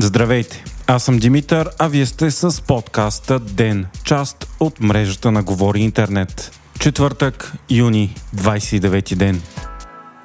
Здравейте, аз съм Димитър, а вие сте с подкаста ДЕН, част от мрежата на Говори Интернет. Четвъртък, юни, 29 ден.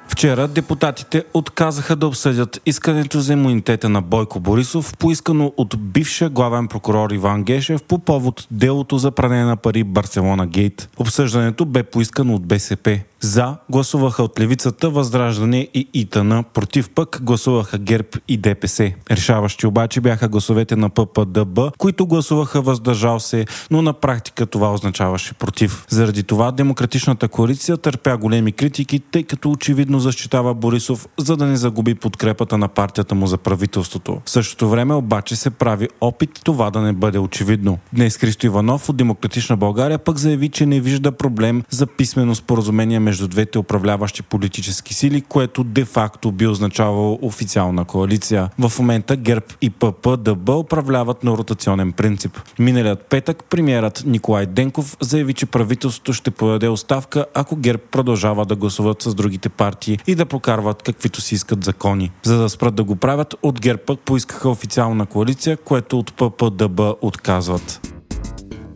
Вчера депутатите отказаха да обсъдят искането за имунитета на Бойко Борисов, поискано от бившия главен прокурор Иван Гешев по повод делото за пране на пари Барселона Гейт. Обсъждането бе поискано от БСП. За гласуваха от Левицата, Възраждане и ИТН, против пък гласуваха ГЕРБ и ДПС. Решаващи обаче бяха гласовете на ППДБ, които гласуваха въздържал се, но на практика това означаваше против. Заради това Демократичната коалиция търпя големи критики, тъй като очевидно защитава Борисов, за да не загуби подкрепата на партията му за правителството. В същото време обаче се прави опит това да не бъде очевидно. Днес Христо Иванов от Демократична България пък заяви, че не вижда проблем за писмено споразумение между двете управляващи политически сили, което де-факто би означавало официална коалиция. В момента ГЕРБ и ППДБ управляват на ротационен принцип. Миналият петък премиерът Николай Денков заяви, че правителството ще подаде оставка, ако ГЕРБ продължава да гласуват с другите партии и да прокарват каквито си искат закони. За да спрат да го правят, от ГЕРБ пък поискаха официална коалиция, което от ППДБ отказват.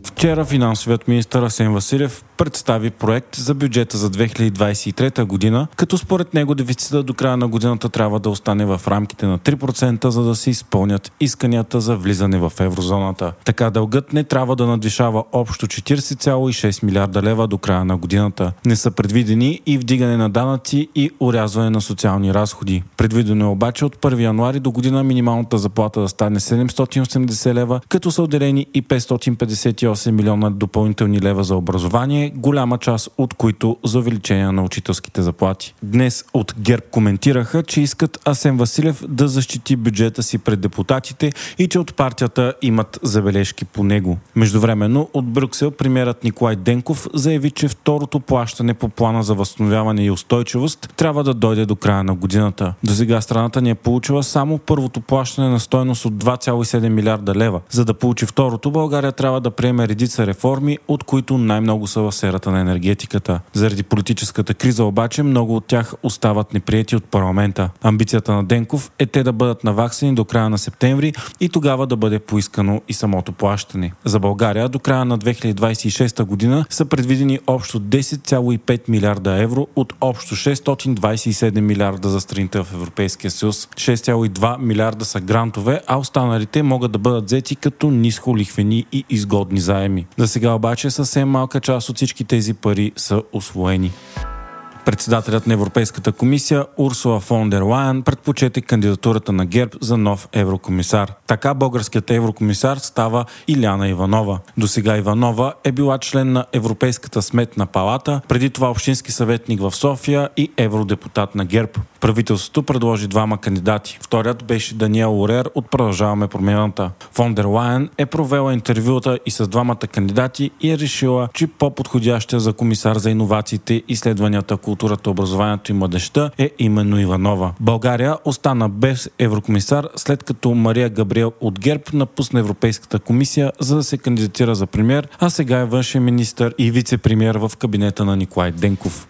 Вчера финансовият министър Асен Василев представи проект за бюджета за 2023 година, като според него дефицита до края на годината трябва да остане в рамките на 3%, за да се изпълнят исканията за влизане в еврозоната. Така дългът не трябва да надвишава общо 40,6 милиарда лева до края на годината. Не са предвидени и вдигане на данъци и орязване на социални разходи. Предвидено е обаче от 1 януари до година минималната заплата да стане 780 лева, като са отделени и 558 милиона допълнителни лева за образование, голяма част от които за увеличение на учителските заплати. Днес от ГЕРБ коментираха, че искат Асен Василев да защити бюджета си пред депутатите и че от партията имат забележки по него. Междувременно от Брюксел премиерът Николай Денков заяви, че второто плащане по плана за възстановяване и устойчивост трябва да дойде до края на годината. До сега страната ни е получила само първото плащане на стойност от 2,7 милиарда лева. За да получи второто, България трябва да приеме редица реформи, от които най-много са в сферата на енергетиката. Заради политическата криза обаче много от тях остават неприети от парламента. Амбицията на Денков е те да бъдат наваксани до края на септември и тогава да бъде поискано и самото плащане. За България до края на 2026 година са предвидени общо 10,5 милиарда евро от общо 627 милиарда за страните в Европейския съюз. 6,2 милиарда са грантове, а останалите могат да бъдат взети като ниско лихвени и изгодни заеми. За сега обаче съвсем малка част от всички тези пари са усвоени. Председателят на Европейската комисия Урсула фон дер Лайен предпочете кандидатурата на ГЕРБ за нов еврокомисар. Така българският еврокомисар става Иляна Иванова. Досега Иванова е била член на Европейската сметна палата, преди това общински съветник в София и евродепутат на ГЕРБ. Правителството предложи двама кандидати. Вторият беше Даниел Орер от Продължаваме промяната. Фон дер Лайен е провела интервюта и с двамата кандидати и е решила, че по-подходящия за комисар за иновациите, изследванията, културата, образованието и младежта е именно Иванова. България остана без еврокомисар, след като Мария Габриел от ГЕРБ напусна Европейската комисия, за да се кандидатира за премиер, а сега е външен министър и вице-премиер в кабинета на Николай Денков.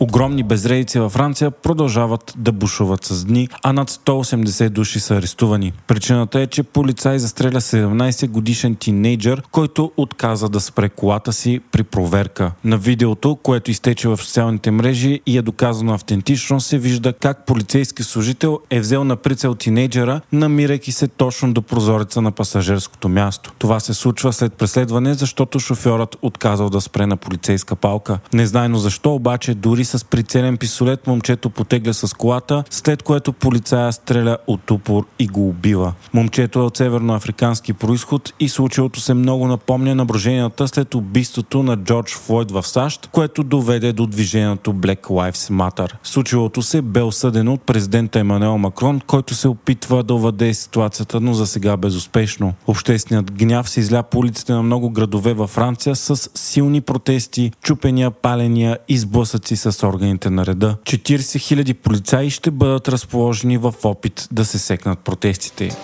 Огромни безредици във Франция продължават да бушуват с дни, а над 180 души са арестувани. Причината е, че полицай застреля 17-годишен тинейджър, който отказа да спре колата си при проверка. На видеото, което изтече в социалните мрежи и е доказано автентично, се вижда как полицейски служител е взел на прицел тинейджъра, намирайки се точно до прозореца на пасажирското място. Това се случва след преследване, защото шофьорът отказал да спре на полицейска палка. Незнайно защо, обаче, дори с прицелен пистолет момчето потегля с колата, след което полицая стреля от упор и го убива. Момчето е от северноафрикански происход и случилото се много напомня на броженията след убийството на Джордж Флойд в САЩ, което доведе до движението Black Lives Matter. Случилото се бе осъдено от президента Емануел Макрон, който се опитва да овладее ситуацията, но за сега безуспешно. Общественият гняв се изля по улиците на много градове във Франция с силни протести, чупения, паления и сблъсъци с органите на реда. 40 000 полицаи ще бъдат разположени в опит да се секнат протестите.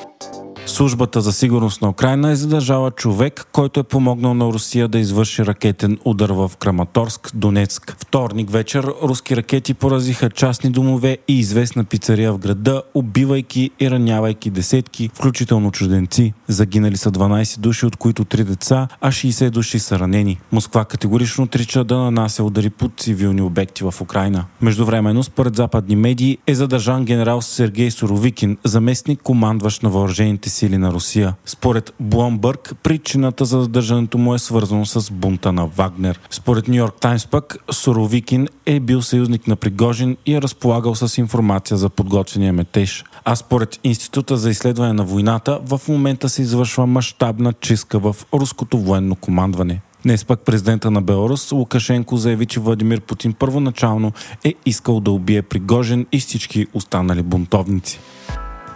Службата за сигурност на Украйна е задържала човек, който е помогнал на Русия да извърши ракетен удар в Краматорск, Донецк. Вторник вечер руски ракети поразиха частни домове и известна пицария в града, убивайки и ранявайки десетки, включително чужденци. Загинали са 12 души, от които 3 деца, а 60 души са ранени. Москва категорично отрича да нанася удари по цивилни обекти в Украйна. Междувременно, според западни медии, е задържан генерал Сергей Суровикин, заместник командващ на въоръжените сили на Русия. Според Bloomberg, причината за задържането му е свързано с бунта на Вагнер. Според Ню Йорк Таймс пък, Суровикин е бил съюзник на Пригожин и е разполагал с информация за подготвения метеж. А според Института за изследване на войната, в момента се извършва мащабна чистка в руското военно командване. Днес пък президента на Беларус Лукашенко заяви, че Владимир Путин първоначално е искал да убие Пригожин и всички останали бунтовници.